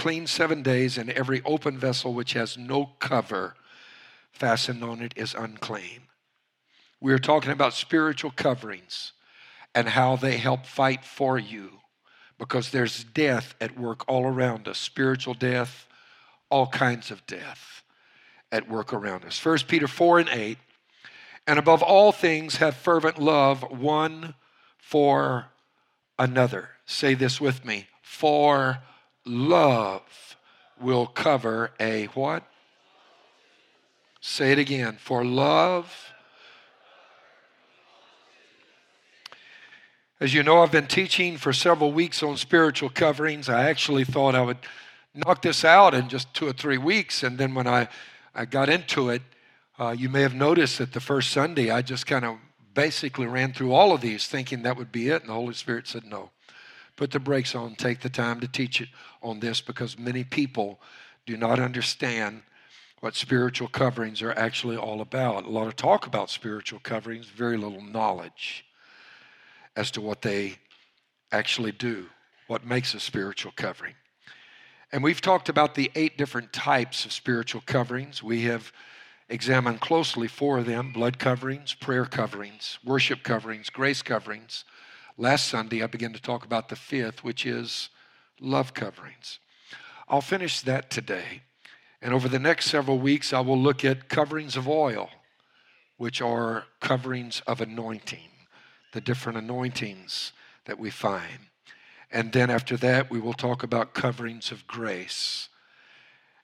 clean 7 days, and every open vessel which has no cover fastened on it is unclean. We're talking about spiritual coverings and how they help fight for you, because there's death at work all around us, spiritual death, all kinds of death at work around us. 1 Peter 4:8, and above all things have fervent love one for another. Say this with me, for love will cover a what? Say it again, for love. As you know, I've been teaching for several weeks on spiritual coverings. I actually thought I would knock this out in just 2 or 3 weeks, and then when I got into it, you may have noticed that the first Sunday I just kind of basically ran through all of these thinking that would be it, and the Holy Spirit said, no, put the brakes on, take the time to teach it on this, because many people do not understand what spiritual coverings are actually all about. A lot of talk about spiritual coverings, very little knowledge as to what they actually do, what makes a spiritual covering. And we've talked about the 8 different types of spiritual coverings. We have examined closely 4 of them: blood coverings, prayer coverings, worship coverings, grace coverings. Last Sunday, I began to talk about the 5th, which is love coverings. I'll finish that today. And over the next several weeks, I will look at coverings of oil, which are coverings of anointing, the different anointings that we find. And then after that, we will talk about coverings of grace.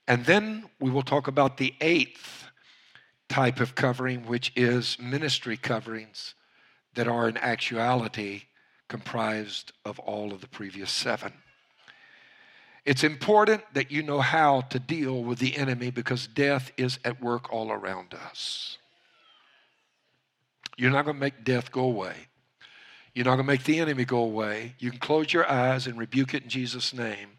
And then we will talk about the 8th type of covering, which is ministry coverings that are in actuality comprised of all of the previous 7. It's important that you know how to deal with the enemy, because death is at work all around us. You're not going to make death go away. You're not going to make the enemy go away. You can close your eyes and rebuke it in Jesus' name,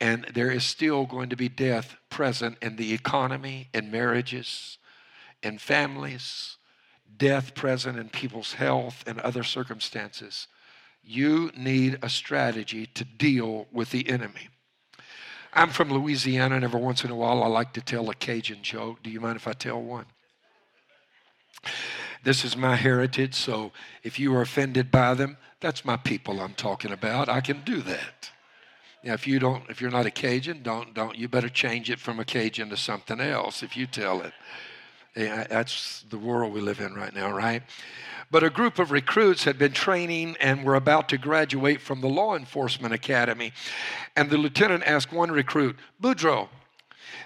and there is still going to be death present in the economy, in marriages, in families, death present in people's health and other circumstances. You need a strategy to deal with the enemy. I'm from Louisiana, and every once in a while I like to tell a Cajun joke. Do you mind if I tell one? This is my heritage, so if you are offended by them, that's my people I'm talking about. I can do that. Now, if you're not a Cajun, don't. You better change it from a Cajun to something else if you tell it. Yeah, that's the world we live in right now, right? But a group of recruits had been training and were about to graduate from the law enforcement academy. And the lieutenant asked one recruit, Boudreaux,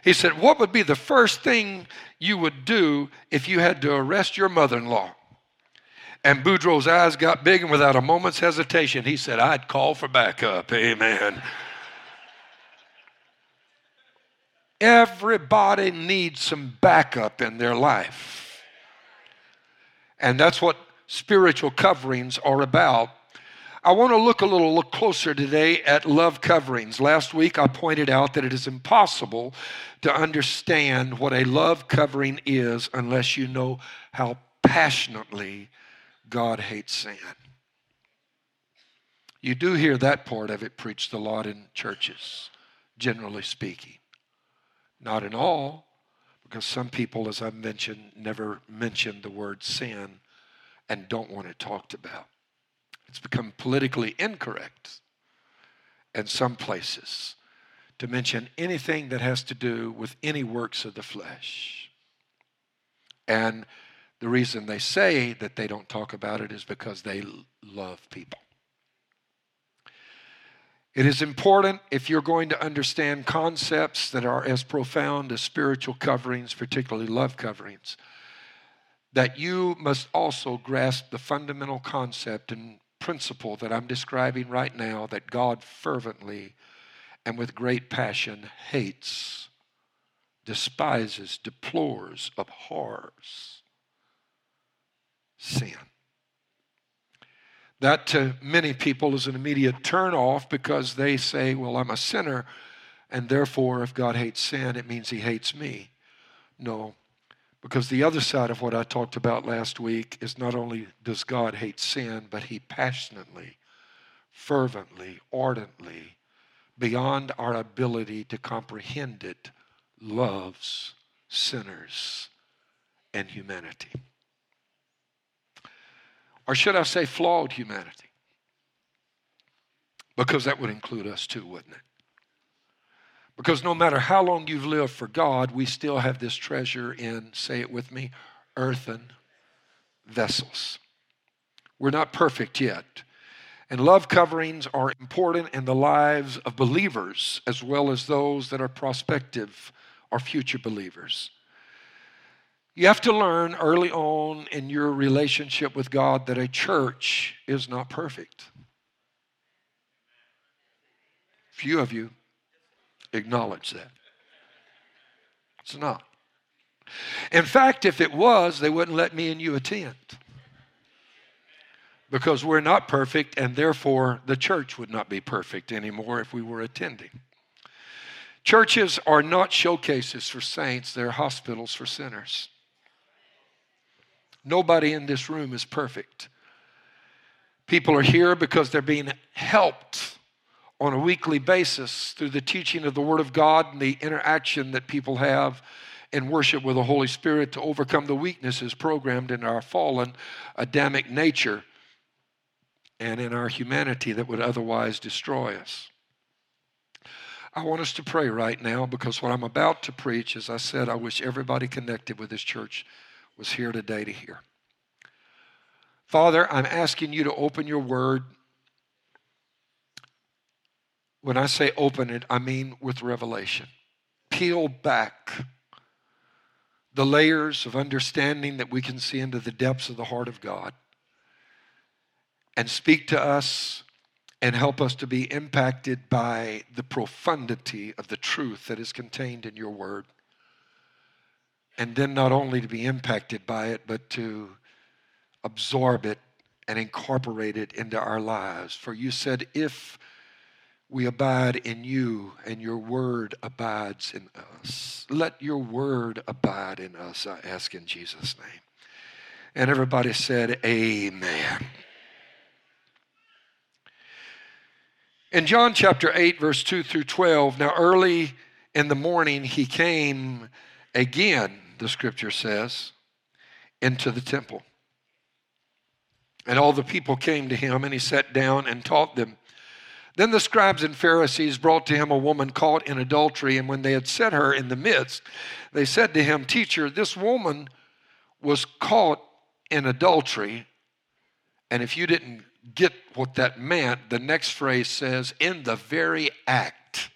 he said, what would be the first thing you would do if you had to arrest your mother-in-law? And Boudreaux's eyes got big, and without a moment's hesitation, he said, I'd call for backup. Amen. Everybody needs some backup in their life. And that's what spiritual coverings are about. I want to look a little closer today at love coverings. Last week, I pointed out that it is impossible to understand what a love covering is unless you know how passionately God hates sin. You do hear that part of it preached a lot in churches, generally speaking. Not in all, because some people, as I mentioned, never mention the word sin and don't want it talked about. It's become politically incorrect in some places to mention anything that has to do with any works of the flesh. And the reason they say that they don't talk about it is because they love people. It is important, if you're going to understand concepts that are as profound as spiritual coverings, particularly love coverings, that you must also grasp the fundamental concept and principle that I'm describing right now, that God fervently and with great passion hates, despises, deplores, abhors sin. That to many people is an immediate turnoff, because they say, well, I'm a sinner, and therefore if God hates sin, it means he hates me. No, because the other side of what I talked about last week is not only does God hate sin, but he passionately, fervently, ardently, beyond our ability to comprehend it, loves sinners and humanity. Or should I say flawed humanity? Because that would include us too, wouldn't it? Because no matter how long you've lived for God, we still have this treasure in, say it with me, earthen vessels. We're not perfect yet. And love coverings are important in the lives of believers as well as those that are prospective or future believers. You have to learn early on in your relationship with God that a church is not perfect. Few of you acknowledge that. It's not. In fact, if it was, they wouldn't let me and you attend. Because we're not perfect, and therefore the church would not be perfect anymore if we were attending. Churches are not showcases for saints, they're hospitals for sinners. Nobody in this room is perfect. People are here because they're being helped on a weekly basis through the teaching of the Word of God and the interaction that people have in worship with the Holy Spirit to overcome the weaknesses programmed in our fallen Adamic nature and in our humanity that would otherwise destroy us. I want us to pray right now, because what I'm about to preach, as I said, I wish everybody connected with this church was here today to hear. Father, I'm asking you to open your word. When I say open it, I mean with revelation. Peel back the layers of understanding that we can see into the depths of the heart of God, and speak to us and help us to be impacted by the profundity of the truth that is contained in your word. And then not only to be impacted by it, but to absorb it and incorporate it into our lives. For you said, if we abide in you and your word abides in us. Let your word abide in us, I ask in Jesus' name. And everybody said, amen. In John chapter 8, verse 2 through 12, now early in the morning he came again, the scripture says, into the temple. And all the people came to him, and he sat down and taught them. Then the scribes and Pharisees brought to him a woman caught in adultery, and when they had set her in the midst, they said to him, "Teacher, this woman was caught in adultery." And if you didn't get what that meant, the next phrase says, "in the very act."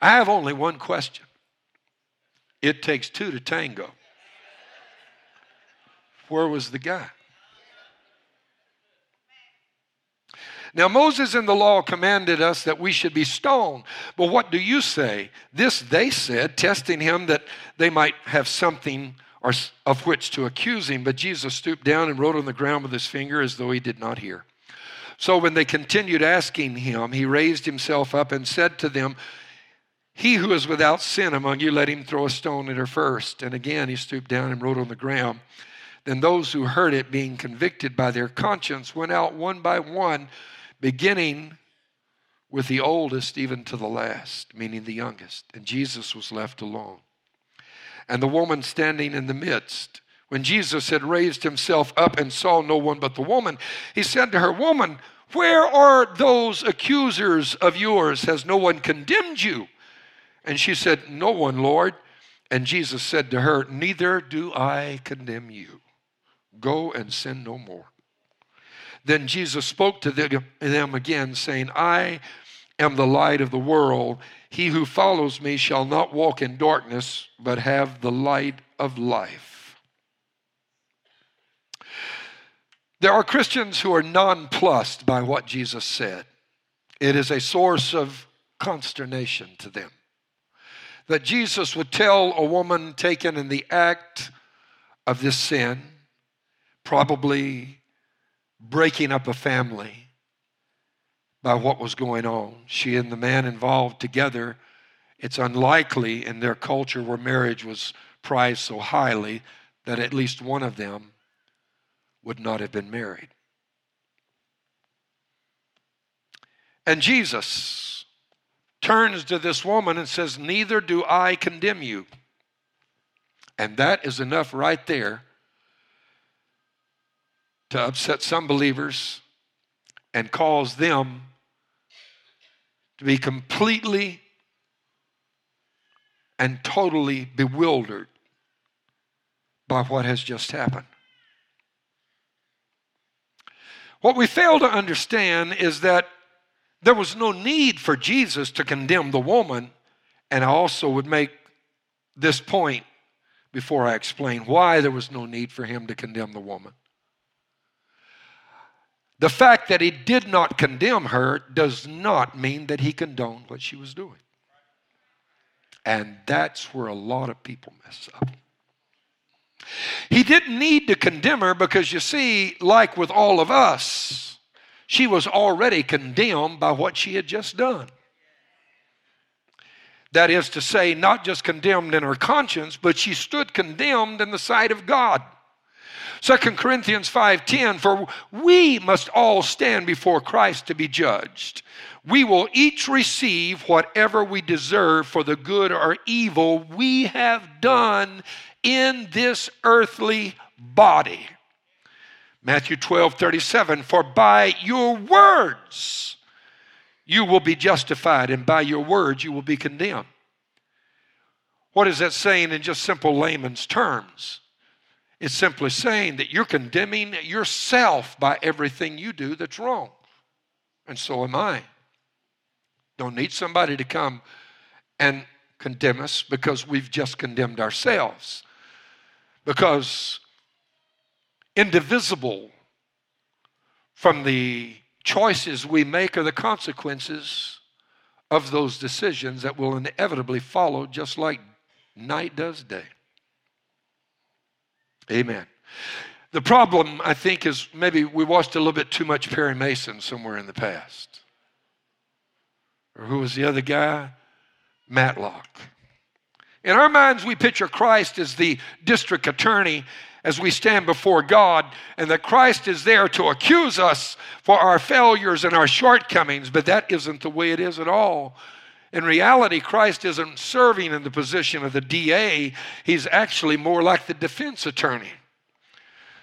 I have only one question. It takes two to tango. Where was the guy? Now, Moses in the law commanded us that we should be stoned. But what do you say? This they said, testing him that they might have something of which to accuse him. But Jesus stooped down and wrote on the ground with his finger as though he did not hear. So when they continued asking him, he raised himself up and said to them, "He who is without sin among you, let him throw a stone at her first." And again, he stooped down and wrote on the ground. Then those who heard it, being convicted by their conscience, went out one by one, beginning with the oldest even to the last, meaning the youngest. And Jesus was left alone, and the woman standing in the midst. When Jesus had raised himself up and saw no one but the woman, he said to her, "Woman, where are those accusers of yours? Has no one condemned you?" And she said, "No one, Lord." And Jesus said to her, "Neither do I condemn you. Go and sin no more." Then Jesus spoke to them again, saying, "I am the light of the world. He who follows me shall not walk in darkness, but have the light of life." There are Christians who are nonplussed by what Jesus said. It is a source of consternation to them that Jesus would tell a woman taken in the act of this sin, probably breaking up a family by what was going on. She and the man involved together. It's unlikely in their culture, where marriage was prized so highly, that at least one of them would not have been married. And Jesus turns to this woman and says, neither do I condemn you. And that is enough right there to upset some believers and cause them to be completely and totally bewildered by what has just happened. What we fail to understand is that there was no need for Jesus to condemn the woman. And I also would make this point before I explain why there was no need for him to condemn the woman. The fact that he did not condemn her does not mean that he condoned what she was doing. And that's where a lot of people mess up. He didn't need to condemn her because, you see, like with all of us, she was already condemned by what she had just done. That is to say, not just condemned in her conscience, but she stood condemned in the sight of God. 2 Corinthians 5:10, for we must all stand before Christ to be judged. We will each receive whatever we deserve for the good or evil we have done in this earthly body. Matthew 12:37, for by your words you will be justified, and by your words you will be condemned. What is that saying in just simple layman's terms? It's simply saying that you're condemning yourself by everything you do that's wrong. And so am I. Don't need somebody to come and condemn us because we've just condemned ourselves. Because indivisible from the choices we make are the consequences of those decisions that will inevitably follow, just like night does day. Amen. The problem, I think, is maybe we watched a little bit too much Perry Mason somewhere in the past. Or who was the other guy? Matlock. In our minds, we picture Christ as the district attorney as we stand before God, and that Christ is there to accuse us for our failures and our shortcomings, but that isn't the way it is at all. In reality, Christ isn't serving in the position of the DA. He's actually more like the defense attorney,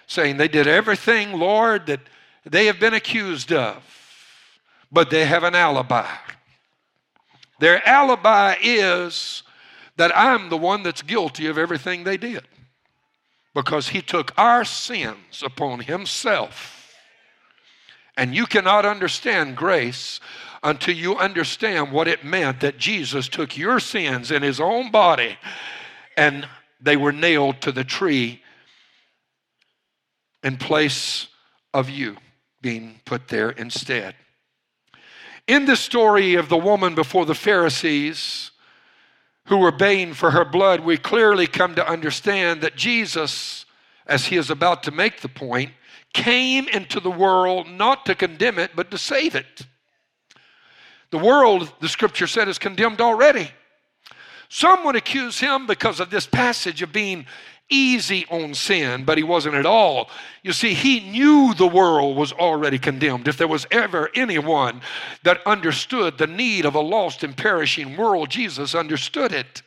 saying they did everything, Lord, that they have been accused of, but they have an alibi. Their alibi is that I'm the one that's guilty of everything they did, because he took our sins upon himself. And you cannot understand grace until you understand what it meant that Jesus took your sins in his own body and they were nailed to the tree in place of you being put there instead. In the story of the woman before the Pharisees who were baying for her blood, we clearly come to understand that Jesus, as he is about to make the point, came into the world not to condemn it, but to save it. The world, the scripture said, is condemned already. Some would accuse him because of this passage of being easy on sin, but he wasn't at all. You see, he knew the world was already condemned. If there was ever anyone that understood the need of a lost and perishing world, Jesus understood it.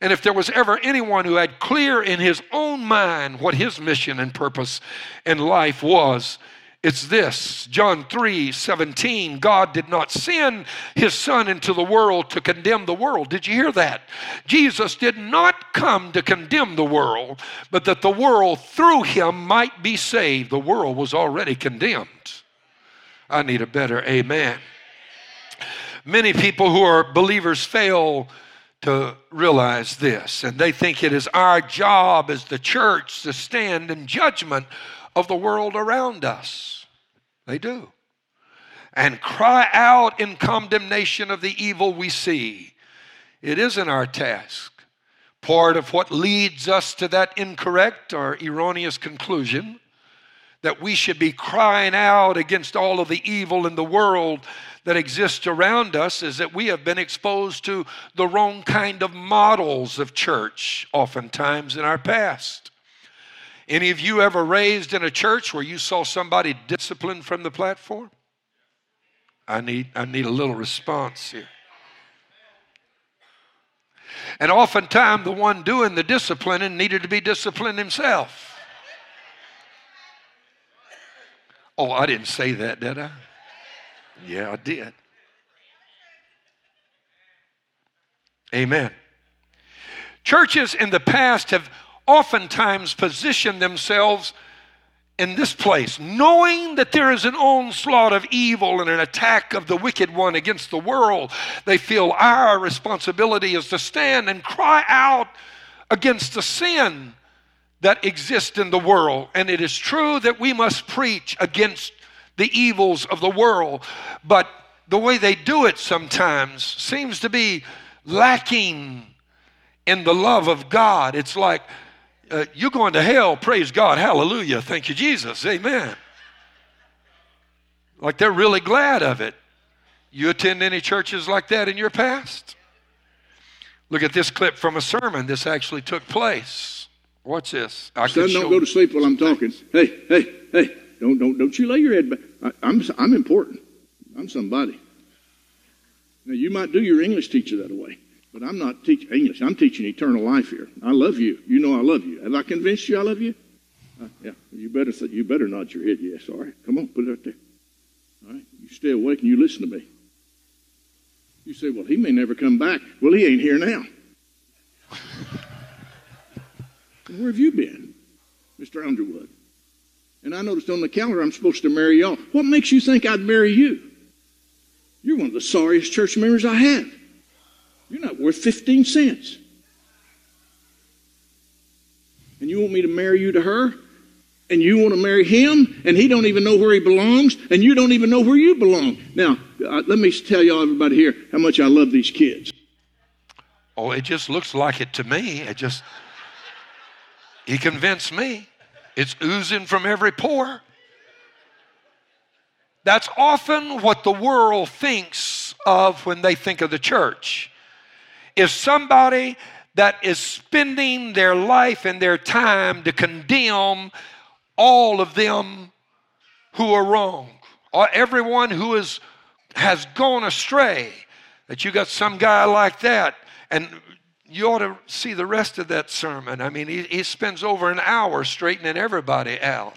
And if there was ever anyone who had clear in his own mind what his mission and purpose in life was, it's this. John 3:17, God did not send his son into the world to condemn the world. Did you hear that? Jesus did not come to condemn the world, but that the world through him might be saved. The world was already condemned. I need a better amen. Many people who are believers fail to realize this, and they think it is our job as the church to stand in judgment of the world around us. They do. And cry out in condemnation of the evil we see. It isn't our task. Part of what leads us to that incorrect or erroneous conclusion that we should be crying out against all of the evil in the world that exists around us is that we have been exposed to the wrong kind of models of church, oftentimes in our past. Any of you ever raised in a church where you saw somebody disciplined from the platform? I need a little response here. And oftentimes the one doing the disciplining needed to be disciplined himself. Oh, I didn't say that, did I? Yeah, I did. Amen. Churches in the past have oftentimes positioned themselves in this place, knowing that there is an onslaught of evil and an attack of the wicked one against the world. They feel our responsibility is to stand and cry out against the sin that exists in the world. And it is true that we must preach against the evils of the world, but the way they do it sometimes seems to be lacking in the love of God. It's like, you're going to hell, praise God, hallelujah, thank you, Jesus, amen. Like they're really glad of it. You attend any churches like that in your past? Look at this clip from a sermon. This actually took place. Watch this. Son, don't go to sleep while I'm talking. Hey, don't you lay your head back. I'm important. I'm somebody. Now, you might do your English teacher that way. But I'm not teaching English. I'm teaching eternal life here. I love you. You know I love you. Have I convinced you I love you? Yeah. You better nod your head yes. All right. Come on. Put it right there. All right. You stay awake and you listen to me. You say, well, he may never come back. Well, he ain't here now. And where have you been, Mr. Underwood? And I noticed on the calendar I'm supposed to marry y'all. What makes you think I'd marry you? You're one of the sorriest church members I have. You're not worth 15 cents. And you want me to marry you to her? And you want to marry him? And he don't even know where he belongs? And you don't even know where you belong? Now, let me tell y'all, everybody here, how much I love these kids. Oh, it just looks like it to me. He convinced me. It's oozing from every pore. That's often what the world thinks of when they think of the church. Is somebody that is spending their life and their time to condemn all of them who are wrong, or everyone who has gone astray, that you got some guy like that. And you ought to see the rest of that sermon. I mean, he spends over an hour straightening everybody out.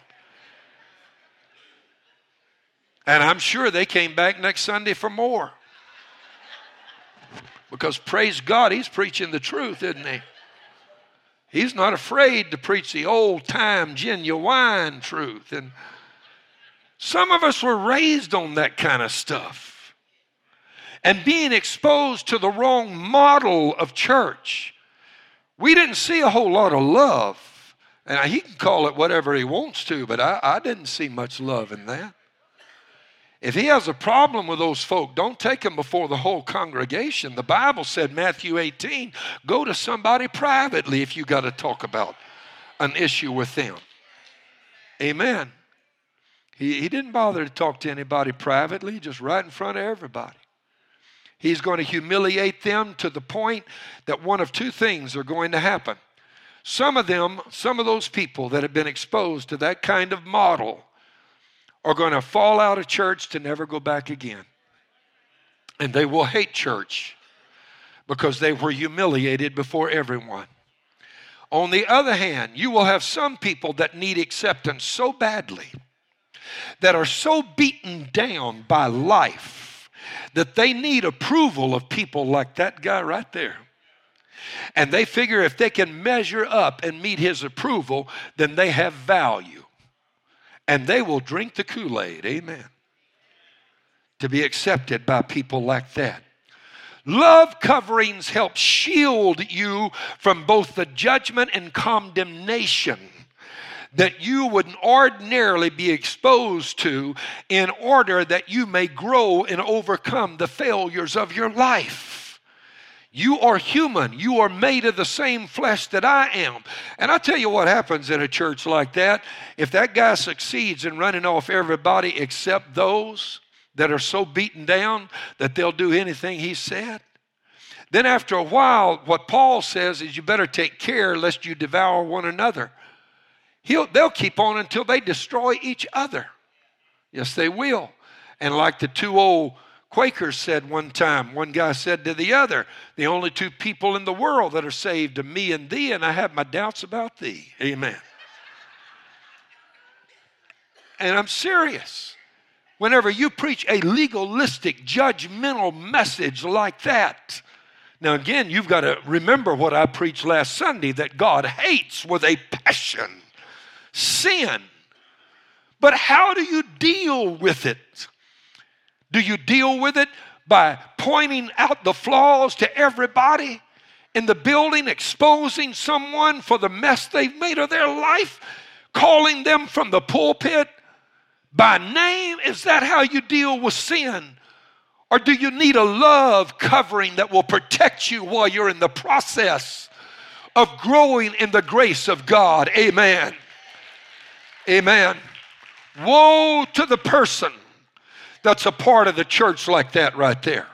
And I'm sure they came back next Sunday for more. Because praise God, he's preaching the truth, isn't he? He's not afraid to preach the old-time genuine truth. And some of us were raised on that kind of stuff. And being exposed to the wrong model of church, we didn't see a whole lot of love. And he can call it whatever he wants to, but I didn't see much love in that. If he has a problem with those folk, don't take him before the whole congregation. The Bible said, Matthew 18, go to somebody privately if you got to talk about an issue with them. Amen. He didn't bother to talk to anybody privately, just right in front of everybody. He's going to humiliate them to the point that one of two things are going to happen. Some of those people that have been exposed to that kind of model are going to fall out of church to never go back again. And they will hate church because they were humiliated before everyone. On the other hand, you will have some people that need acceptance so badly, that are so beaten down by life, that they need approval of people like that guy right there. And they figure if they can measure up and meet his approval, then they have value. And they will drink the Kool-Aid, amen, to be accepted by people like that. Love coverings help shield you from both the judgment and condemnation that you would ordinarily be exposed to, in order that you may grow and overcome the failures of your life. You are human. You are made of the same flesh that I am. And I tell you what happens in a church like that. If that guy succeeds in running off everybody except those that are so beaten down that they'll do anything he said, then after a while, what Paul says is you better take care lest you devour one another. They'll keep on until they destroy each other. Yes, they will. And like the two old Quakers said one time, one guy said to the other, the only two people in the world that are saved are me and thee, and I have my doubts about thee. Amen. And I'm serious. Whenever you preach a legalistic, judgmental message like that, now again, you've got to remember what I preached last Sunday, that God hates with a passion sin. But how do you deal with it? Do you deal with it by pointing out the flaws to everybody in the building, exposing someone for the mess they've made of their life, calling them from the pulpit by name? Is that how you deal with sin? Or do you need a love covering that will protect you while you're in the process of growing in the grace of God? Amen. Amen. Woe to the person that's a part of the church like that right there.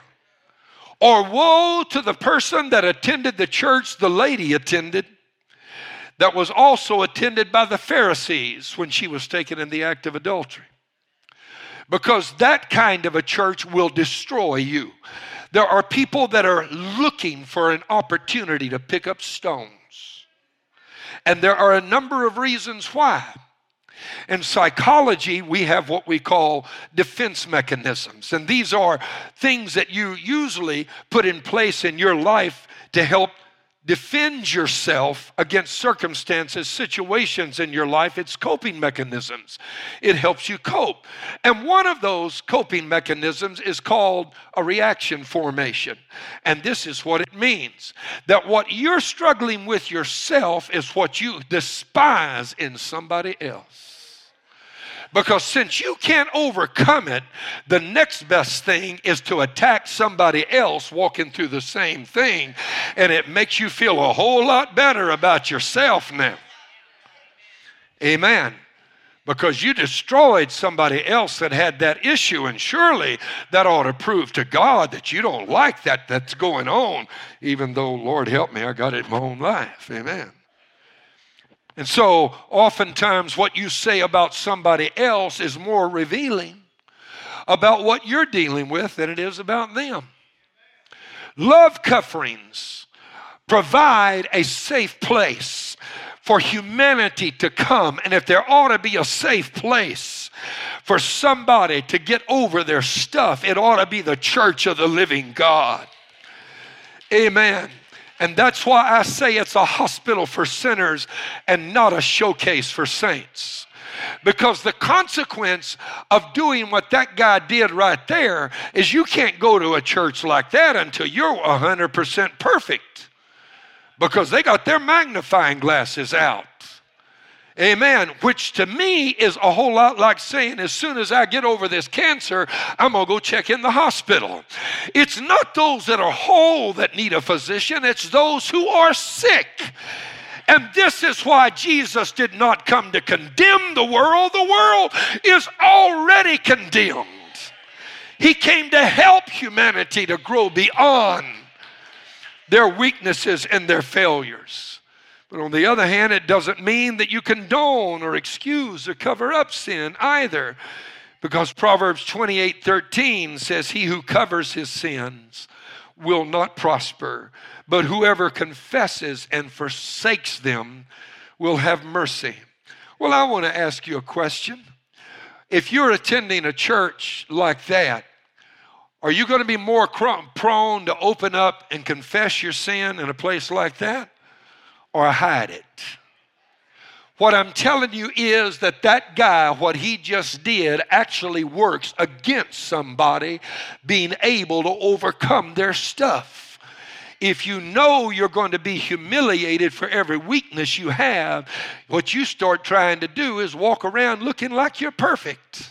Or woe to the person that attended the church the lady attended, that was also attended by the Pharisees when she was taken in the act of adultery. Because that kind of a church will destroy you. There are people that are looking for an opportunity to pick up stones. And there are a number of reasons why. In psychology, we have what we call defense mechanisms. And these are things that you usually put in place in your life to help defend yourself against circumstances, situations in your life. It's coping mechanisms. It helps you cope. And one of those coping mechanisms is called a reaction formation. And this is what it means, that what you're struggling with yourself is what you despise in somebody else. Because since you can't overcome it, the next best thing is to attack somebody else walking through the same thing, and it makes you feel a whole lot better about yourself now. Amen. Because you destroyed somebody else that had that issue, and surely that ought to prove to God that you don't like that that's going on, even though, Lord help me, I got it in my own life. Amen. And so oftentimes what you say about somebody else is more revealing about what you're dealing with than it is about them. Love coverings provide a safe place for humanity to come. And if there ought to be a safe place for somebody to get over their stuff, it ought to be the church of the living God. Amen. And that's why I say it's a hospital for sinners and not a showcase for saints. Because the consequence of doing what that guy did right there is you can't go to a church like that until you're 100% perfect. Because they got their magnifying glasses out. Amen. Which to me is a whole lot like saying, as soon as I get over this cancer, I'm going to go check in the hospital. It's not those that are whole that need a physician. It's those who are sick. And this is why Jesus did not come to condemn the world. The world is already condemned. He came to help humanity to grow beyond their weaknesses and their failures. But on the other hand, it doesn't mean that you condone or excuse or cover up sin either, because Proverbs 28:13 says, "He who covers his sins will not prosper, but whoever confesses and forsakes them will have mercy." Well, I want to ask you a question. If you're attending a church like that, are you going to be more prone to open up and confess your sin in a place like that? Or hide it? What I'm telling you is that guy, what he just did, actually works against somebody being able to overcome their stuff. If you know you're going to be humiliated for every weakness you have, what you start trying to do is walk around looking like you're perfect.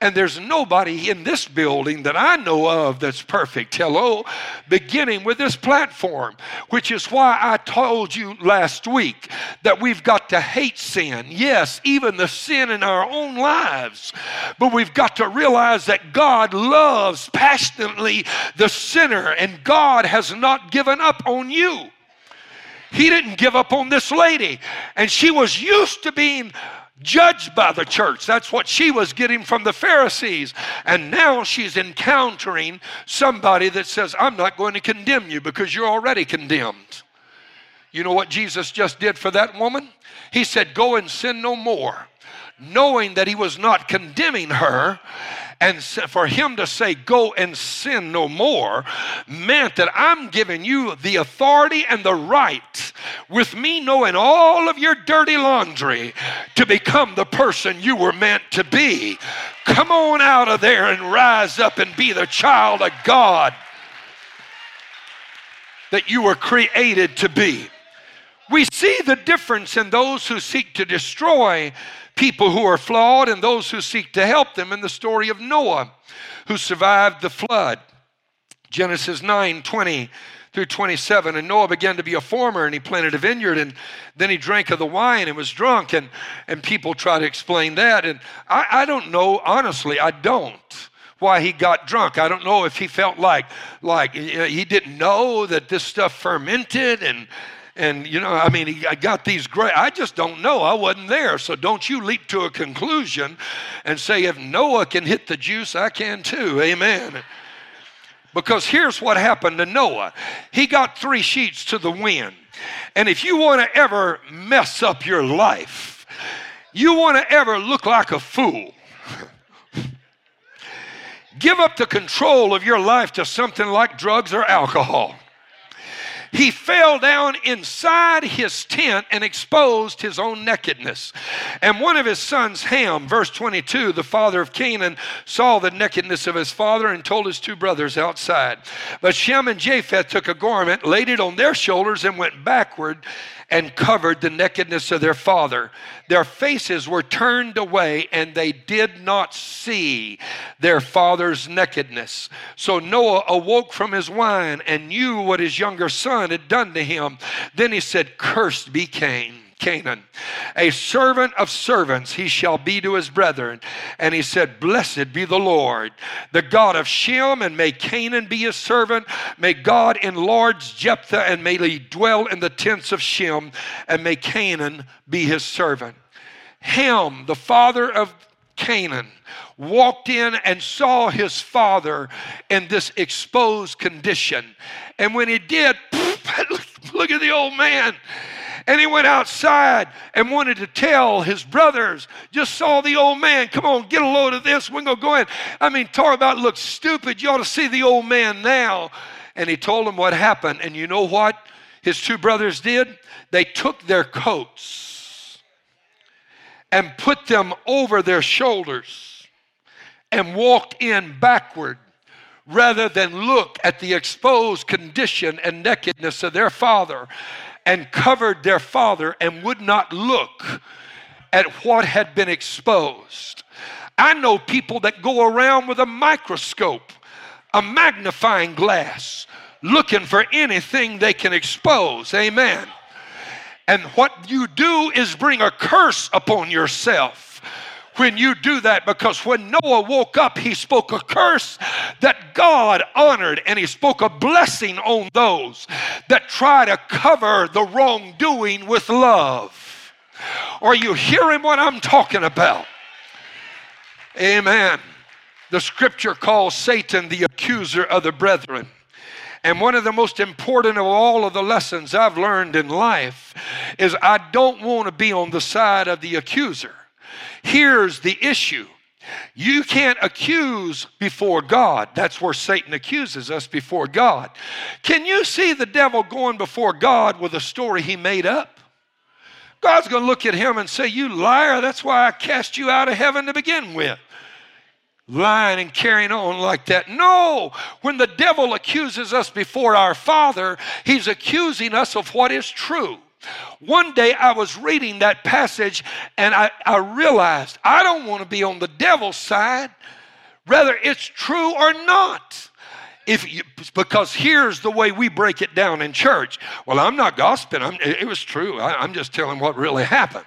And there's nobody in this building that I know of that's perfect. Hello, beginning with this platform, which is why I told you last week that we've got to hate sin. Yes, even the sin in our own lives. But we've got to realize that God loves passionately the sinner, and God has not given up on you. He didn't give up on this lady, and she was used to being judged by the church. That's what she was getting from the Pharisees. And now she's encountering somebody that says, I'm not going to condemn you because you're already condemned. You know what Jesus just did for that woman? He said, go and sin no more, knowing that he was not condemning her. And for him to say, go and sin no more, meant that I'm giving you the authority and the right, with me knowing all of your dirty laundry, to become the person you were meant to be. Come on out of there and rise up and be the child of God that you were created to be. We see the difference in those who seek to destroy people who are flawed and those who seek to help them in the story of Noah, who survived the flood. Genesis 9:20 through 27, and Noah began to be a farmer, and he planted a vineyard, and then he drank of the wine and was drunk, and people try to explain that. And I don't know, honestly, I don't. Why he got drunk. I don't know if he felt like he didn't know that this stuff fermented and you know, I mean, I got these great, I just don't know. I wasn't there. So don't you leap to a conclusion and say, if Noah can hit the juice, I can too. Amen. Because here's what happened to Noah. He got three sheets to the wind. And if you want to ever mess up your life, you want to ever look like a fool, give up the control of your life to something like drugs or alcohol. He fell down inside his tent and exposed his own nakedness. And one of his sons, Ham, verse 22, the father of Canaan, saw the nakedness of his father and told his two brothers outside. But Shem and Japheth took a garment, laid it on their shoulders, and went backward and covered the nakedness of their father. Their faces were turned away, and they did not see their father's nakedness. So Noah awoke from his wine and knew what his younger son had done to him. Then he said, cursed be Canaan, a servant of servants he shall be to his brethren. And he said, blessed be the Lord, the God of Shem, and may Canaan be his servant. May God enlarge Jephthah, and may he dwell in the tents of Shem, and may Canaan be his servant. Ham, the father of Canaan, walked in and saw his father in this exposed condition. And when he did, look at the old man. And he went outside and wanted to tell his brothers, just saw the old man. Come on, get a load of this. We're going to go in. I mean, talk about look stupid. You ought to see the old man now. And he told them what happened. And you know what his two brothers did? They took their coats and put them over their shoulders and walked in backward, rather than look at the exposed condition and nakedness of their father, and covered their father and would not look at what had been exposed. I know people that go around with a microscope, a magnifying glass, looking for anything they can expose. Amen. And what you do is bring a curse upon yourself when you do that, because when Noah woke up, he spoke a curse that God honored, and he spoke a blessing on those that try to cover the wrongdoing with love. Are you hearing what I'm talking about? Amen. The scripture calls Satan the accuser of the brethren. And one of the most important of all of the lessons I've learned in life is I don't want to be on the side of the accuser. Here's the issue. You can't accuse before God. That's where Satan accuses us, before God. Can you see the devil going before God with a story he made up? God's going to look at him and say, you liar, that's why I cast you out of heaven to begin with. Lying and carrying on like that. No, when the devil accuses us before our Father, he's accusing us of what is true. One day I was reading that passage and I realized I don't want to be on the devil's side, whether it's true or not. Because here's the way we break it down in church. Well, I'm not gossiping. It was true. I'm just telling what really happened.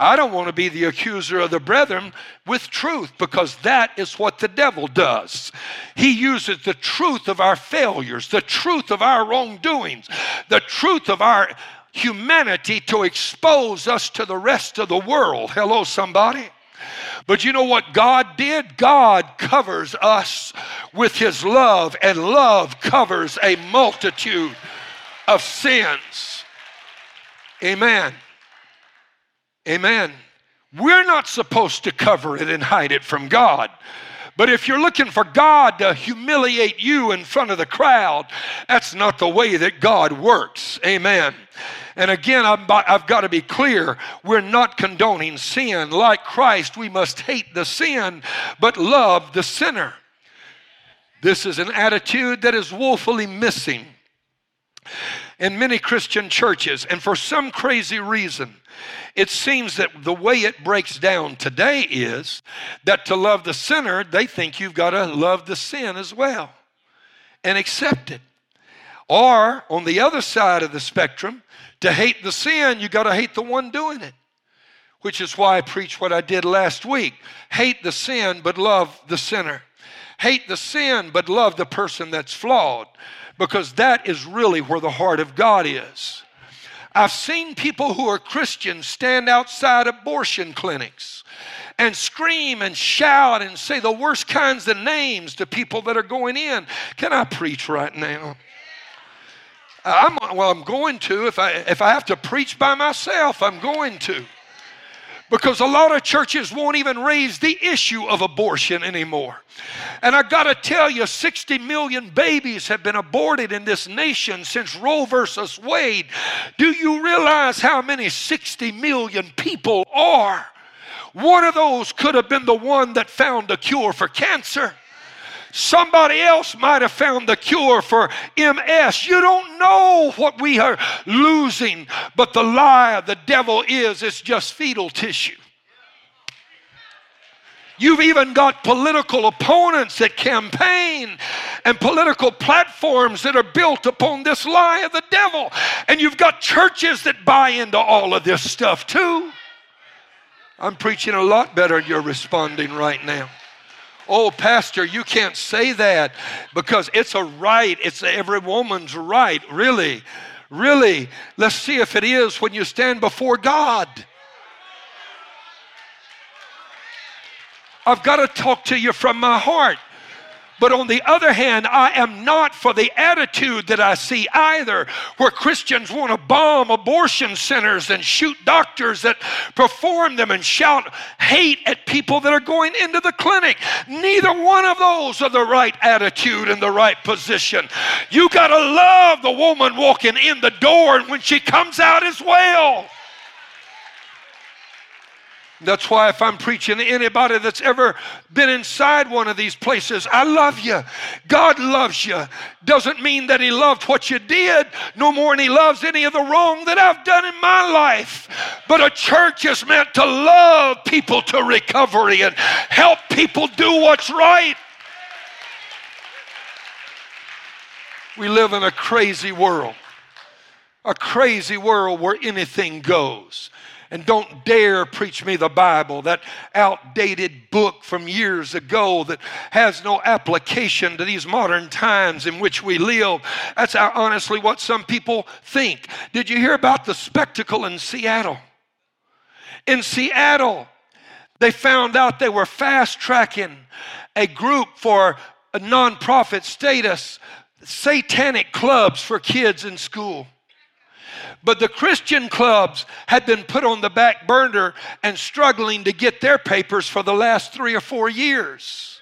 I don't want to be the accuser of the brethren with truth, because that is what the devil does. He uses the truth of our failures, the truth of our wrongdoings, the truth of our humanity to expose us to the rest of the world. Hello, somebody. But you know what God did? God covers us with his love, and love covers a multitude of sins. Amen. Amen. We're not supposed to cover it and hide it from God. But if you're looking for God to humiliate you in front of the crowd, that's not the way that God works. Amen. And again, I've got to be clear, we're not condoning sin. Like Christ, we must hate the sin, but love the sinner. This is an attitude that is woefully missing in many Christian churches. And for some crazy reason, it seems that the way it breaks down today is that to love the sinner, they think you've got to love the sin as well and accept it. Or on the other side of the spectrum, to hate the sin, you got to hate the one doing it, which is why I preached what I did last week. Hate the sin, but love the sinner. Hate the sin, but love the person that's flawed, because that is really where the heart of God is. I've seen people who are Christians stand outside abortion clinics and scream and shout and say the worst kinds of names to people that are going in. Can I preach right now? I'm going to. If I have to preach by myself, I'm going to. Because a lot of churches won't even raise the issue of abortion anymore. And I got to tell you, 60 million babies have been aborted in this nation since Roe versus Wade. Do you realize how many 60 million people are? One of those could have been the one that found a cure for cancer. Somebody else might have found the cure for MS. You don't know what we are losing, but the lie of the devil is it's just fetal tissue. You've even got political opponents that campaign and political platforms that are built upon this lie of the devil. And you've got churches that buy into all of this stuff too. I'm preaching a lot better than you're responding right now. Oh, pastor, you can't say that because it's a right. It's every woman's right. Really? Really? Let's see if it is when you stand before God. I've got to talk to you from my heart. But on the other hand, I am not for the attitude that I see either, where Christians want to bomb abortion centers and shoot doctors that perform them and shout hate at people that are going into the clinic. Neither one of those are the right attitude and the right position. You got to love the woman walking in the door and when she comes out as well. That's why if I'm preaching to anybody that's ever been inside one of these places, I love you. God loves you. Doesn't mean that he loved what you did no more than he loves any of the wrong that I've done in my life. But a church is meant to love people to recovery and help people do what's right. We live in a crazy world where anything goes. And don't dare preach me the Bible, that outdated book from years ago that has no application to these modern times in which we live. That's honestly what some people think. Did you hear about the spectacle in Seattle? In Seattle, they found out they were fast-tracking a group for a nonprofit status, satanic clubs for kids in school. But the Christian clubs had been put on the back burner and struggling to get their papers for the last 3 or 4 years.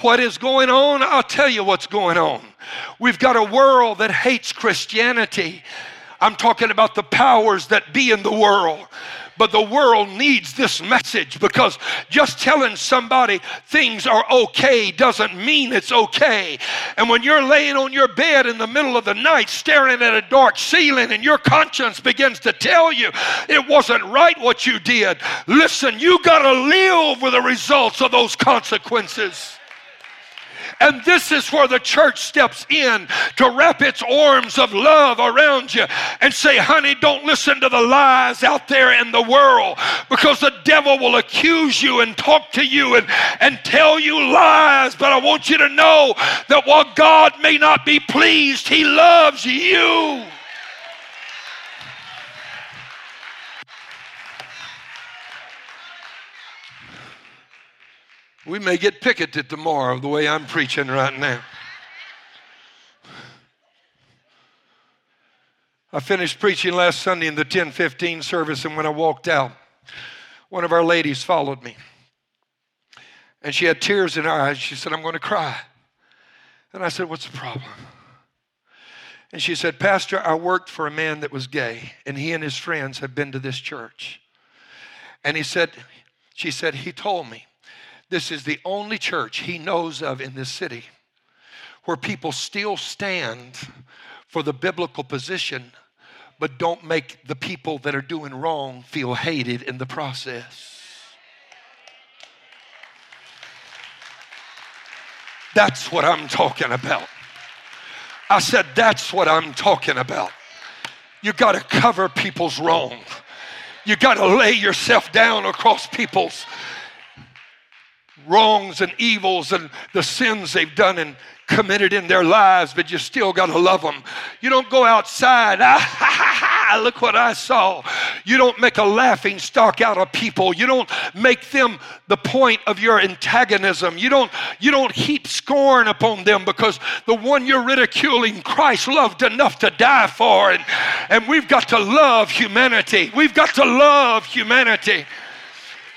What is going on? I'll tell you what's going on. We've got a world that hates Christianity. I'm talking about the powers that be in the world. But the world needs this message, because just telling somebody things are okay doesn't mean it's okay. And when you're laying on your bed in the middle of the night staring at a dark ceiling and your conscience begins to tell you it wasn't right what you did, listen, you got to live with the results of those consequences. And this is where the church steps in to wrap its arms of love around you and say, honey, don't listen to the lies out there in the world, because the devil will accuse you and talk to you and tell you lies. But I want you to know that while God may not be pleased, he loves you. We may get picketed tomorrow the way I'm preaching right now. I finished preaching last Sunday in the 10:15 service, and when I walked out, one of our ladies followed me. And she had tears in her eyes. She said, "I'm going to cry." And I said, "What's the problem?" And she said, "Pastor, I worked for a man that was gay, and he and his friends have been to this church. And she said, he told me this is the only church he knows of in this city where people still stand for the biblical position, but don't make the people that are doing wrong feel hated in the process." That's what I'm talking about. I said, that's what I'm talking about. You got to cover people's wrong. You got to lay yourself down across people's wrongs and evils and the sins they've done and committed in their lives, but you still got to love them. You don't go outside, look what I saw. You don't make a laughing stock out of people. You don't make them the point of your antagonism. You don't heap scorn upon them, because the one you're ridiculing, Christ loved enough to die for. And we've got to love humanity. We've got to love humanity.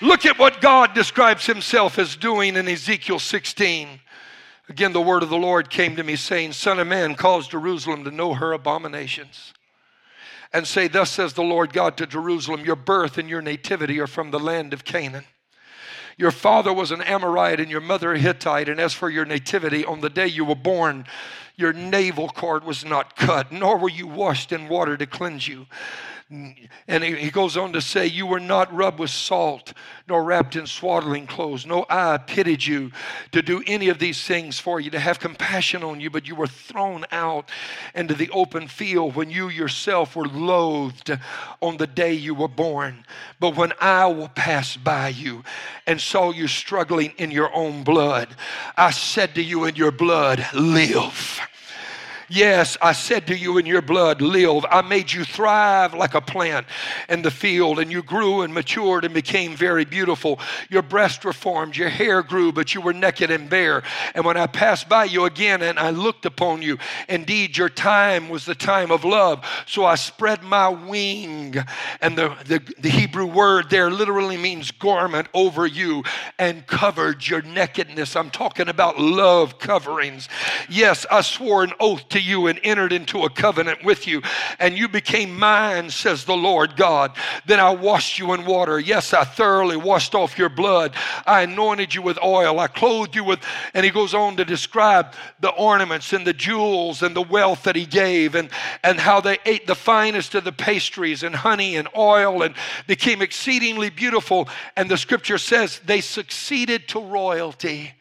Look at what God describes himself as doing in Ezekiel 16. Again, the word of the Lord came to me, saying, "Son of man, cause Jerusalem to know her abominations. And say, thus says the Lord God to Jerusalem, your birth and your nativity are from the land of Canaan. Your father was an Amorite and your mother a Hittite. And as for your nativity, on the day you were born, your navel cord was not cut, nor were you washed in water to cleanse you." And he goes on to say, "You were not rubbed with salt, nor wrapped in swaddling clothes. No eye pitied you to do any of these things for you, to have compassion on you, but you were thrown out into the open field when you yourself were loathed on the day you were born. But when I will pass by you and saw you struggling in your own blood, I said to you, in your blood, live. Yes, I said to you, in your blood, live. I made you thrive like a plant in the field, and you grew and matured and became very beautiful. Your breasts were formed, your hair grew, but you were naked and bare. And when I passed by you again and I looked upon you, indeed your time was the time of love. So I spread my wing," and the Hebrew word there literally means garment, "over you and covered your nakedness." I'm talking about love coverings. "Yes, I swore an oath to you and entered into a covenant with you, and you became mine, says the Lord God. Then I washed you in water. Yes, I thoroughly washed off your blood. I anointed you with oil. I clothed you with," and he goes on to describe the ornaments and the jewels and the wealth that he gave, and how they ate the finest of the pastries and honey and oil and became exceedingly beautiful. And the scripture says they succeeded to royalty.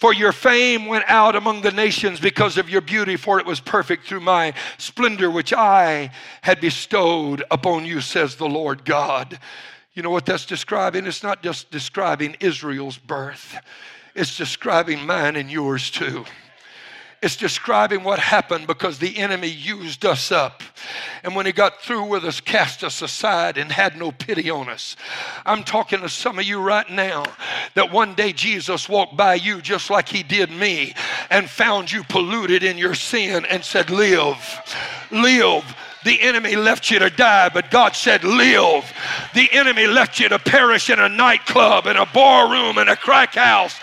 "For your fame went out among the nations because of your beauty, for it was perfect through my splendor, which I had bestowed upon you, says the Lord God." You know what that's describing? It's not just describing Israel's birth. It's describing mine and yours too. It's describing what happened because the enemy used us up. And when he got through with us, cast us aside and had no pity on us. I'm talking to some of you right now that one day Jesus walked by you just like he did me and found you polluted in your sin and said, "Live, live." The enemy left you to die, but God said, "Live." The enemy left you to perish in a nightclub, in a barroom, in a crack house.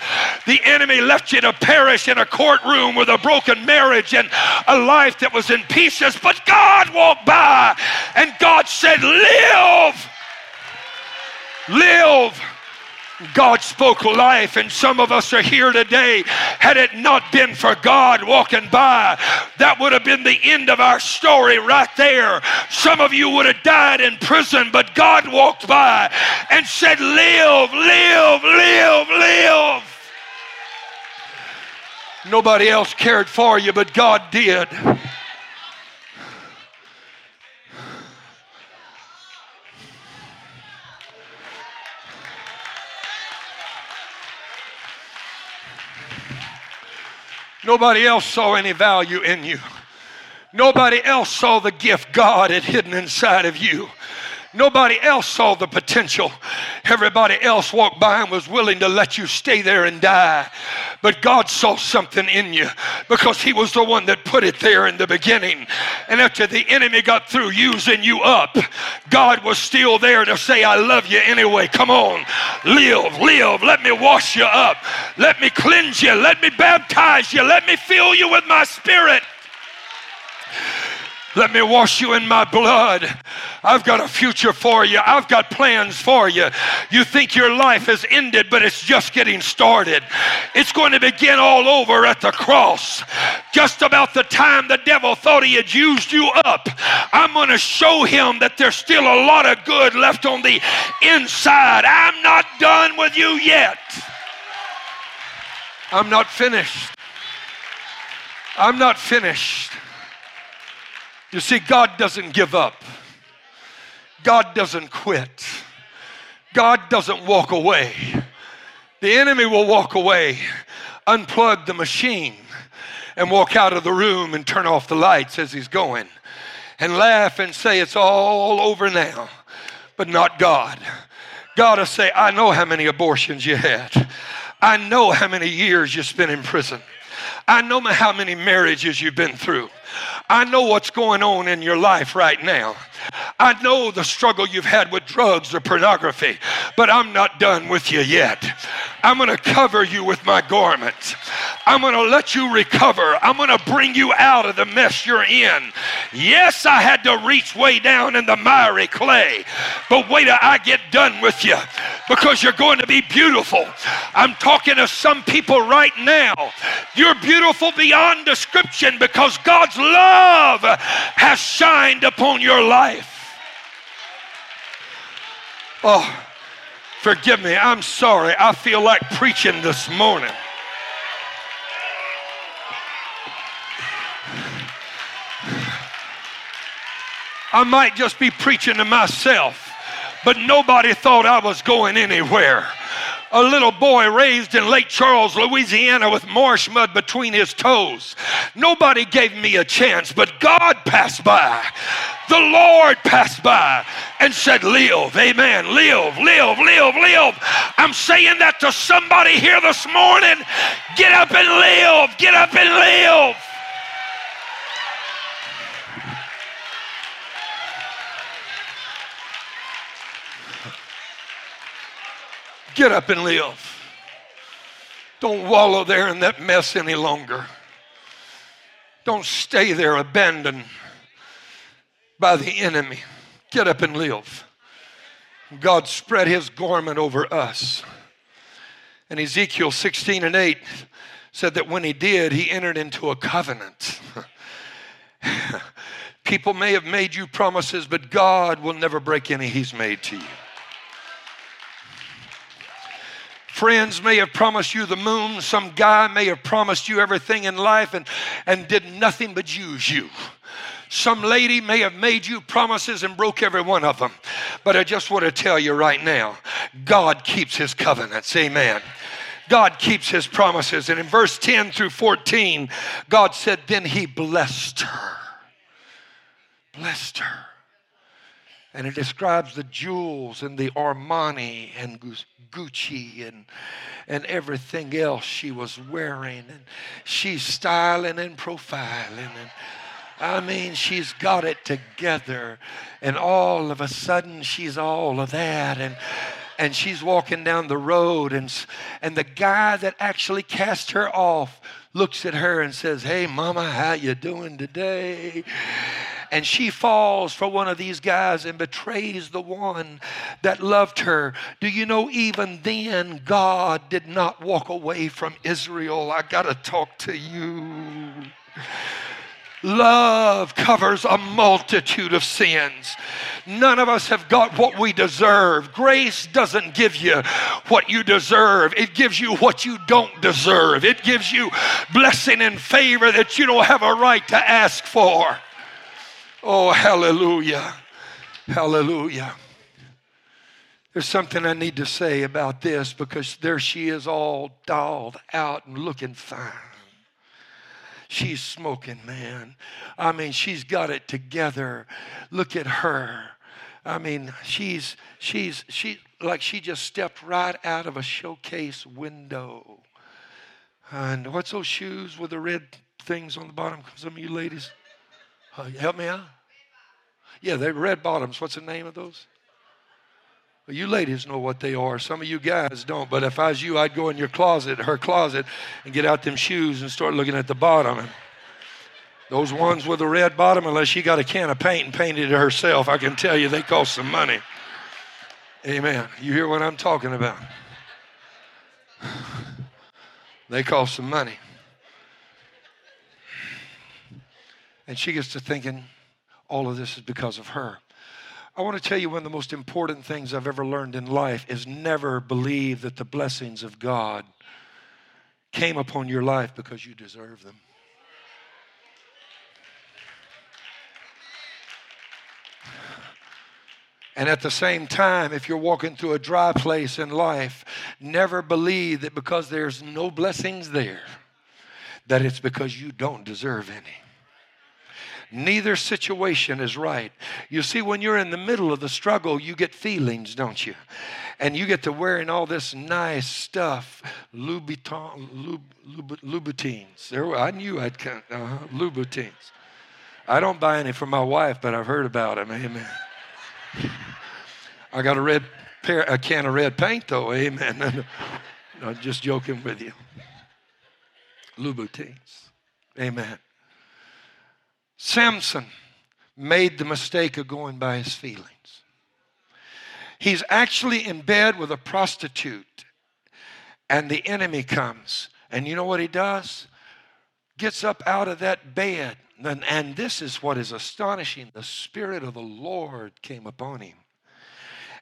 The enemy left you to perish in a courtroom with a broken marriage and a life that was in pieces, but God walked by and God said, "Live, live." God spoke life, and some of us are here today. Had it not been for God walking by, that would have been the end of our story right there. Some of you would have died in prison, but God walked by and said, "Live, live, live, live." Nobody else cared for you, but God did. Nobody else saw any value in you. Nobody else saw the gift God had hidden inside of you. Nobody else saw the potential. Everybody else walked by and was willing to let you stay there and die. But God saw something in you because he was the one that put it there in the beginning. And after the enemy got through using you up, God was still there to say, I love you anyway. Come on, live, live. Let me wash you up. Let me cleanse you. Let me baptize you. Let me fill you with my spirit. Let me wash you in my blood. I've got a future for you. I've got plans for you. You think your life has ended, but it's just getting started. It's going to begin all over at the cross. Just about the time the devil thought he had used you up, I'm going to show him that there's still a lot of good left on the inside. I'm not done with you yet. I'm not finished. I'm not finished. You see, God doesn't give up. God doesn't quit. God doesn't walk away. The enemy will walk away, unplug the machine, and walk out of the room and turn off the lights as he's going, and laugh and say, it's all over now, but not God. God will say, I know how many abortions you had. I know how many years you spent in prison. I know how many marriages you've been through. I know what's going on in your life right now. I know the struggle you've had with drugs or pornography, but I'm not done with you yet. I'm going to cover you with my garment. I'm going to let you recover. I'm going to bring you out of the mess you're in. Yes, I had to reach way down in the miry clay, but wait till I get done with you, because you're going to be beautiful. I'm talking to some people right now. You're beautiful beyond description because God's love has shined upon your life. Oh, forgive me. I'm sorry. I feel like preaching this morning. I might just be preaching to myself, but nobody thought I was going anywhere. A little boy raised in Lake Charles, Louisiana, with marsh mud between his toes. Nobody gave me a chance, but God passed by. The Lord passed by and said, live, amen, live, live, live, live. I'm saying that to somebody here this morning. Get up and live, get up and live. Get up and live. Don't wallow there in that mess any longer. Don't stay there abandoned by the enemy. Get up and live. God spread his garment over us. And Ezekiel 16:8 said that when he did, he entered into a covenant. People may have made you promises, but God will never break any he's made to you. Friends may have promised you the moon. Some guy may have promised you everything in life and did nothing but use you. Some lady may have made you promises and broke every one of them. But I just want to tell you right now, God keeps his covenants. Amen. God keeps his promises. And in verse 10 through 14, God said, then he blessed her. Blessed her. And it describes the jewels and the Armani and Gucci and everything else she was wearing. And she's styling and profiling. And I mean, she's got it together. And all of a sudden, she's all of that. And she's walking down the road. And the guy that actually cast her off looks at her and says, hey, mama, how you doing today? And she falls for one of these guys and betrays the one that loved her. Do you know, even then, God did not walk away from Israel. I got to talk to you. Love covers a multitude of sins. None of us have got what we deserve. Grace doesn't give you what you deserve. It gives you what you don't deserve. It gives you blessing and favor that you don't have a right to ask for. Oh, hallelujah, hallelujah. There's something I need to say about this, because there she is, all dolled out and looking fine. She's smoking, man. I mean, she's got it together. Look at her. I mean, she's like she just stepped right out of a showcase window. And what's those shoes with the red things on the bottom? Some of you ladies, help me out. Yeah, they're red bottoms. What's the name of those? Well, you ladies know what they are. Some of you guys don't. But if I was you, I'd go in your closet, her closet, and get out them shoes and start looking at the bottom. And those ones with a red bottom, unless she got a can of paint and painted it herself, I can tell you they cost some money. Amen. You hear what I'm talking about? They cost some money. And she gets to thinking all of this is because of her. I want to tell you one of the most important things I've ever learned in life is never believe that the blessings of God came upon your life because you deserve them. And at the same time, if you're walking through a dry place in life, never believe that because there's no blessings there, that it's because you don't deserve any. Neither situation is right. You see, when you're in the middle of the struggle, you get feelings, don't you? And you get to wearing all this nice stuff, Louboutins. I knew I'd come, Louboutins. I don't buy any for my wife, but I've heard about them, amen. I got a can of red paint, though, amen. I'm just joking with you. Louboutins, amen. Samson made the mistake of going by his feelings. He's actually in bed with a prostitute, and the enemy comes. And you know what he does? Gets up out of that bed. And this is what is astonishing. The Spirit of the Lord came upon him.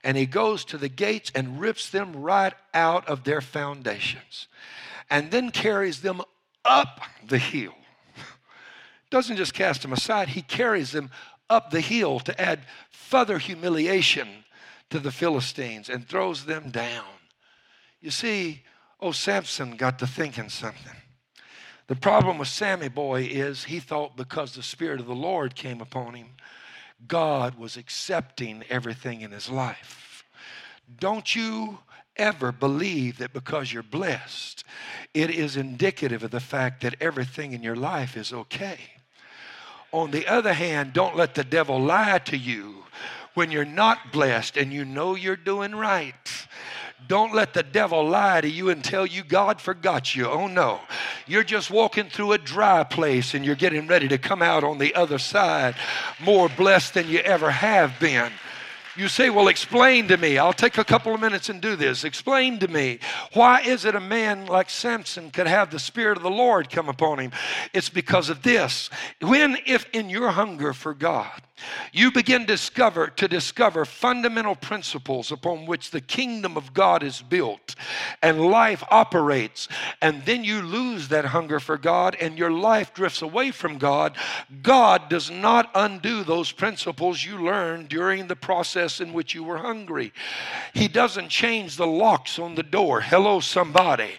And he goes to the gates and rips them right out of their foundations. And then carries them up the hill. Doesn't just cast them aside. He carries them up the hill to add further humiliation to the Philistines and throws them down. You see, Samson got to thinking something. The problem with Sammy boy is he thought because the Spirit of the Lord came upon him, God was accepting everything in his life. Don't you ever believe that because you're blessed, it is indicative of the fact that everything in your life is okay. On the other hand, don't let the devil lie to you when you're not blessed and you know you're doing right. Don't let the devil lie to you and tell you God forgot you. Oh, no. You're just walking through a dry place and you're getting ready to come out on the other side more blessed than you ever have been. You say, well, explain to me. I'll take a couple of minutes and do this. Explain to me. Why is it a man like Samson could have the Spirit of the Lord come upon him? It's because of this. When, if in your hunger for God, you begin to discover fundamental principles upon which the kingdom of God is built and life operates, and then you lose that hunger for God and your life drifts away from God, God does not undo those principles you learned during the process in which you were hungry. He doesn't change the locks on the door. Hello, somebody.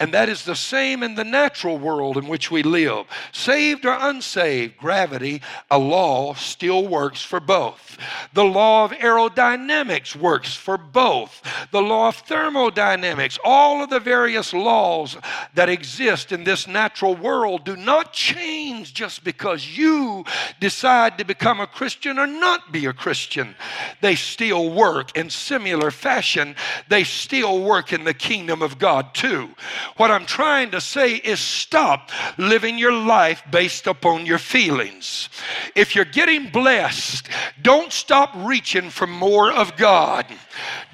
And that is the same in the natural world in which we live. Saved or unsaved, gravity, a law, still works for both. The law of aerodynamics works for both. The law of thermodynamics, all of the various laws that exist in this natural world do not change just because you decide to become a Christian or not be a Christian. They still work in similar fashion. They still work in the kingdom of God too. What I'm trying to say is stop living your life based upon your feelings. If you're getting blessed, don't stop reaching for more of God.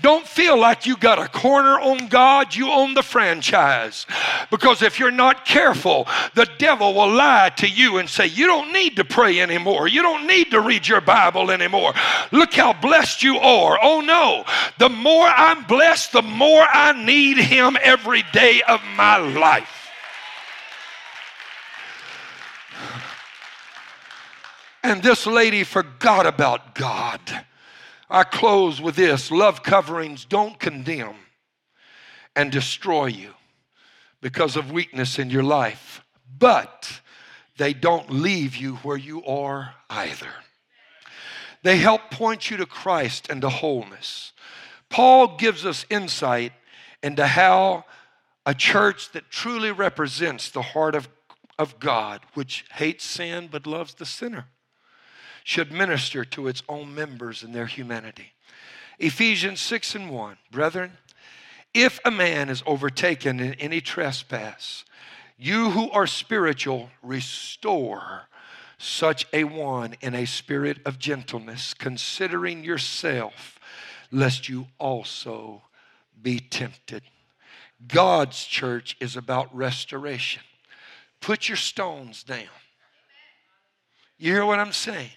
Don't feel like you got a corner on God, you own the franchise. Because if you're not careful, the devil will lie to you and say, you don't need to pray anymore. You don't need to read your Bible anymore. Look how blessed you are. Oh no, the more I'm blessed, the more I need Him every day of my life. And this lady forgot about God. I close with this. Love coverings don't condemn and destroy you because of weakness in your life, but they don't leave you where you are either. They help point you to Christ and to wholeness. Paul gives us insight into how a church that truly represents the heart of God, which hates sin but loves the sinner, should minister to its own members in their humanity. Ephesians 6:1, brethren, if a man is overtaken in any trespass, you who are spiritual, restore such a one in a spirit of gentleness, considering yourself, lest you also be tempted. God's church is about restoration. Put your stones down. You hear what I'm saying?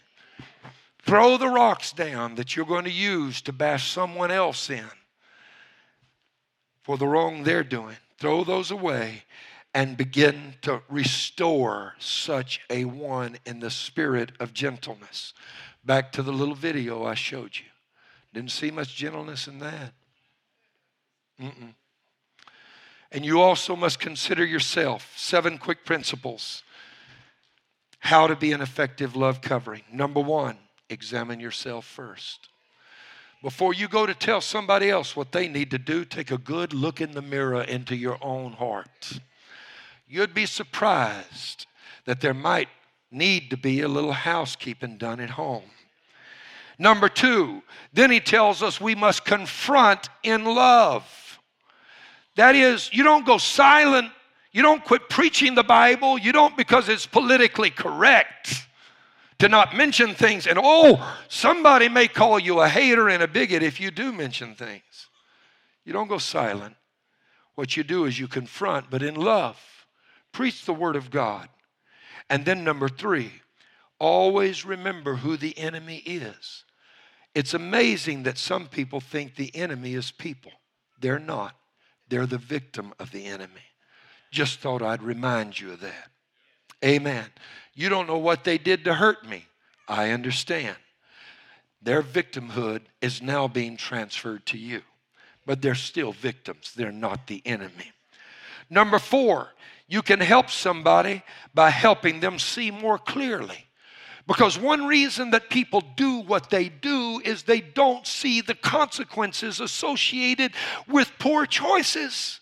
Throw the rocks down that you're going to use to bash someone else in for the wrong they're doing. Throw those away and begin to restore such a one in the spirit of gentleness. Back to the little video I showed you. Didn't see much gentleness in that. And you also must consider yourself. 7 quick principles. How to be an effective love covering. Number 1, examine yourself first. Before you go to tell somebody else what they need to do, take a good look in the mirror into your own heart. You'd be surprised that there might need to be a little housekeeping done at home. Number 2, then he tells us we must confront in love. That is, you don't go silent. You don't quit preaching the Bible. You don't because it's politically correct to not mention things. And somebody may call you a hater and a bigot if you do mention things. You don't go silent. What you do is you confront, but in love. Preach the Word of God. And then number 3, always remember who the enemy is. It's amazing that some people think the enemy is people. They're not. They're the victim of the enemy. Just thought I'd remind you of that. Amen. You don't know what they did to hurt me. I understand. Their victimhood is now being transferred to you. But they're still victims. They're not the enemy. Number 4, you can help somebody by helping them see more clearly. Because one reason that people do what they do is they don't see the consequences associated with poor choices.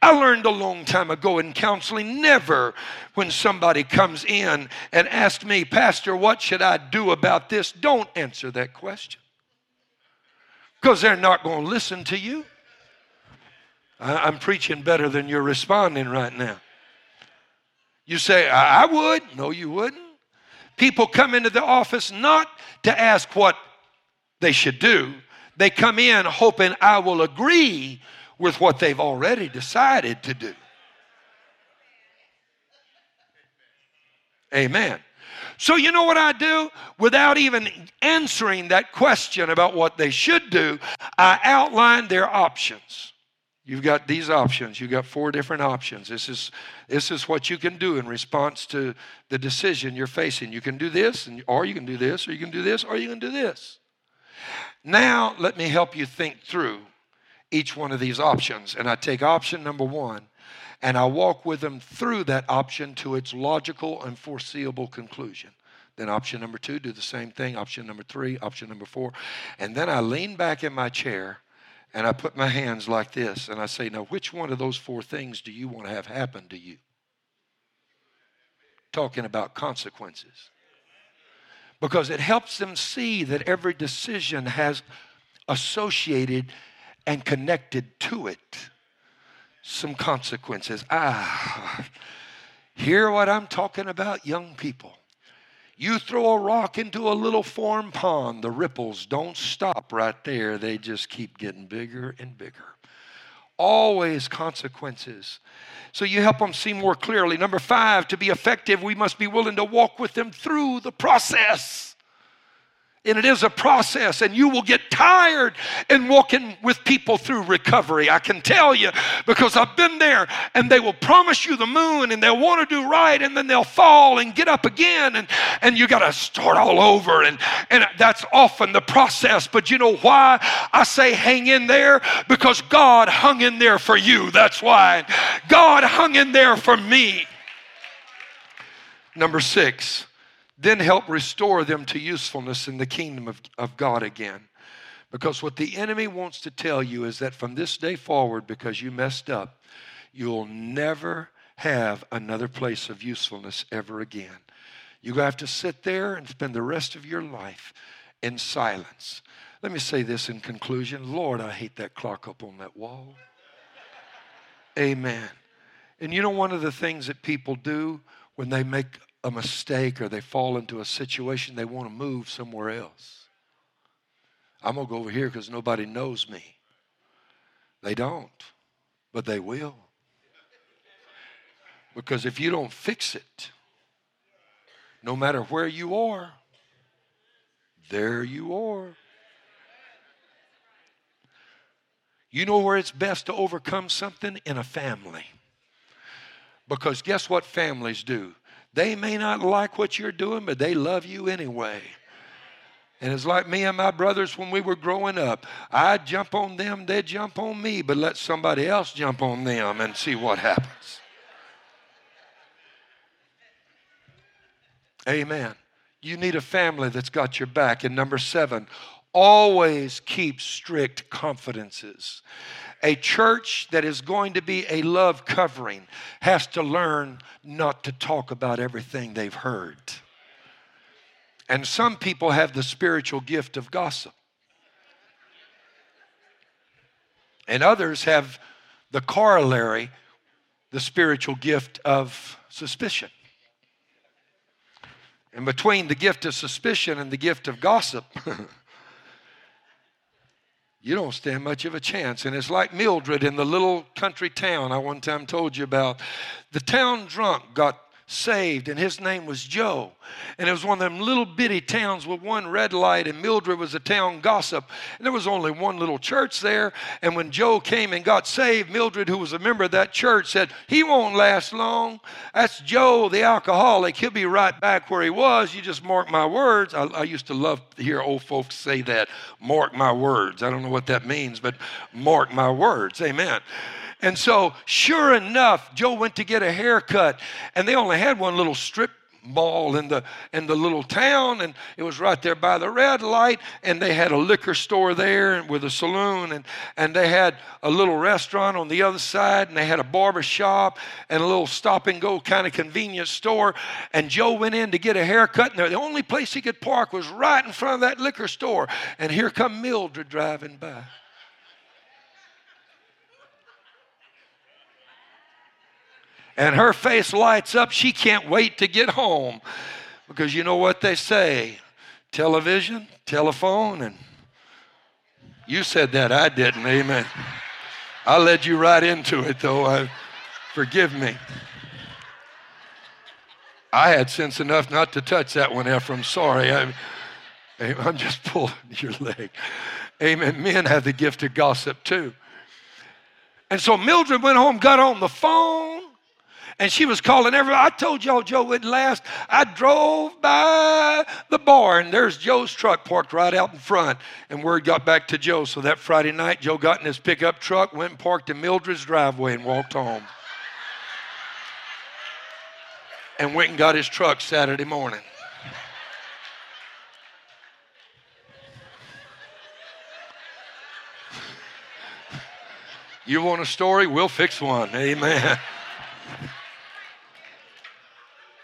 I learned a long time ago in counseling, never when somebody comes in and asks me, Pastor, what should I do about this? Don't answer that question. Because they're not going to listen to you. I'm preaching better than you're responding right now. You say, I would. No, you wouldn't. People come into the office not to ask what they should do. They come in hoping I will agree with what they've already decided to do. Amen. So you know what I do? Without even answering that question about what they should do, I outline their options. You've got these options. You've got 4 different options. This is what you can do in response to the decision you're facing. You can do this, or you can do this, or you can do this, or you can do this. Now, let me help you think through each one of these options. And I take option number 1, and I walk with them through that option to its logical and foreseeable conclusion. Then option number 2, do the same thing. Option number 3, option number 4. And then I lean back in my chair, and I put my hands like this, and I say, now, which one of those 4 things do you want to have happen to you? Talking about consequences. Because it helps them see that every decision has associated and connected to it some consequences. Hear what I'm talking about, young people. You throw a rock into a little farm pond, the ripples don't stop right there. They just keep getting bigger and bigger. Always consequences. So you help them see more clearly. Number 5, to be effective, we must be willing to walk with them through the process. And it is a process, and you will get tired in walking with people through recovery. I can tell you, because I've been there, and they will promise you the moon, and they'll want to do right, and then they'll fall and get up again, and you got to start all over, and that's often the process. But you know why I say hang in there? Because God hung in there for you. That's why. God hung in there for me. Number 6, then help restore them to usefulness in the kingdom of God again. Because what the enemy wants to tell you is that from this day forward, because you messed up, you'll never have another place of usefulness ever again. You have to sit there and spend the rest of your life in silence. Let me say this in conclusion. Lord, I hate that clock up on that wall. Amen. And you know, one of the things that people do when they make a mistake or they fall into a situation, they want to move somewhere else. I'm going to go over here because nobody knows me. They don't, but they will. Because if you don't fix it, no matter where you are, there you are. You know where it's best to overcome something? In a family. Because guess what families do? They may not like what you're doing, but they love you anyway. And it's like me and my brothers when we were growing up. I'd jump on them, they'd jump on me, but let somebody else jump on them and see what happens. Amen. You need a family that's got your back. And number 7, always keep strict confidences. A church that is going to be a love covering has to learn not to talk about everything they've heard. And some people have the spiritual gift of gossip. And others have the corollary, the spiritual gift of suspicion. And between the gift of suspicion and the gift of gossip, you don't stand much of a chance. And it's like Mildred in the little country town I one time told you about. The town drunk got saved, and his name was Joe. And it was one of them little bitty towns with one red light, and Mildred was a town gossip. And there was only one little church there. And when Joe came and got saved, Mildred, who was a member of that church, said, "He won't last long. That's Joe, the alcoholic. He'll be right back where he was. You just mark my words." I used to love to hear old folks say that, mark my words. I don't know what that means, but mark my words. Amen. And so, sure enough, Joe went to get a haircut, and they only had one little strip mall in the little town, and it was right there by the red light, and they had a liquor store there and with a saloon, and they had a little restaurant on the other side, and they had a barber shop and a little stop-and-go kind of convenience store, and Joe went in to get a haircut, and the only place he could park was right in front of that liquor store, and here come Mildred driving by. And her face lights up. She can't wait to get home. Because you know what they say? Television, telephone, and you said that. I didn't. Amen. I led you right into it, though. Forgive me. I had sense enough not to touch that one, Ephraim. Sorry. I'm just pulling your leg. Amen. Men have the gift of gossip, too. And so Mildred went home, got on the phone, and she was calling everybody. I told y'all Joe wouldn't last. I drove by the bar, and there's Joe's truck parked right out in front. And word got back to Joe. So that Friday night, Joe got in his pickup truck, went and parked in Mildred's driveway and walked home. And went and got his truck Saturday morning. You want a story? We'll fix one. Amen.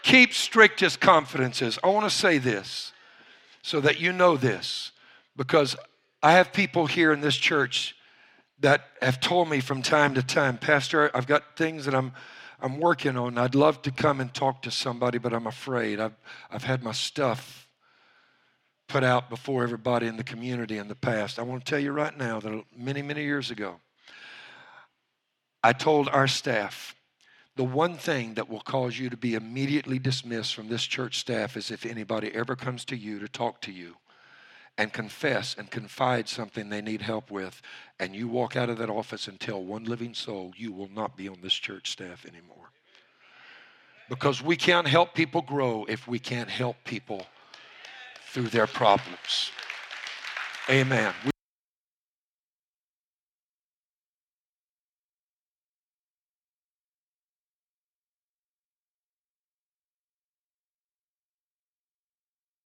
Keep strictest confidences. I want to say this so that you know this, because I have people here in this church that have told me from time to time, "Pastor, I've got things that I'm working on. I'd love to come and talk to somebody, but I'm afraid. I've had my stuff put out before everybody in the community in the past." I want to tell you right now that many, many years ago, I told our staff, the one thing that will cause you to be immediately dismissed from this church staff is if anybody ever comes to you to talk to you and confess and confide something they need help with, and you walk out of that office and tell one living soul, you will not be on this church staff anymore. Because we can't help people grow if we can't help people through their problems. Amen.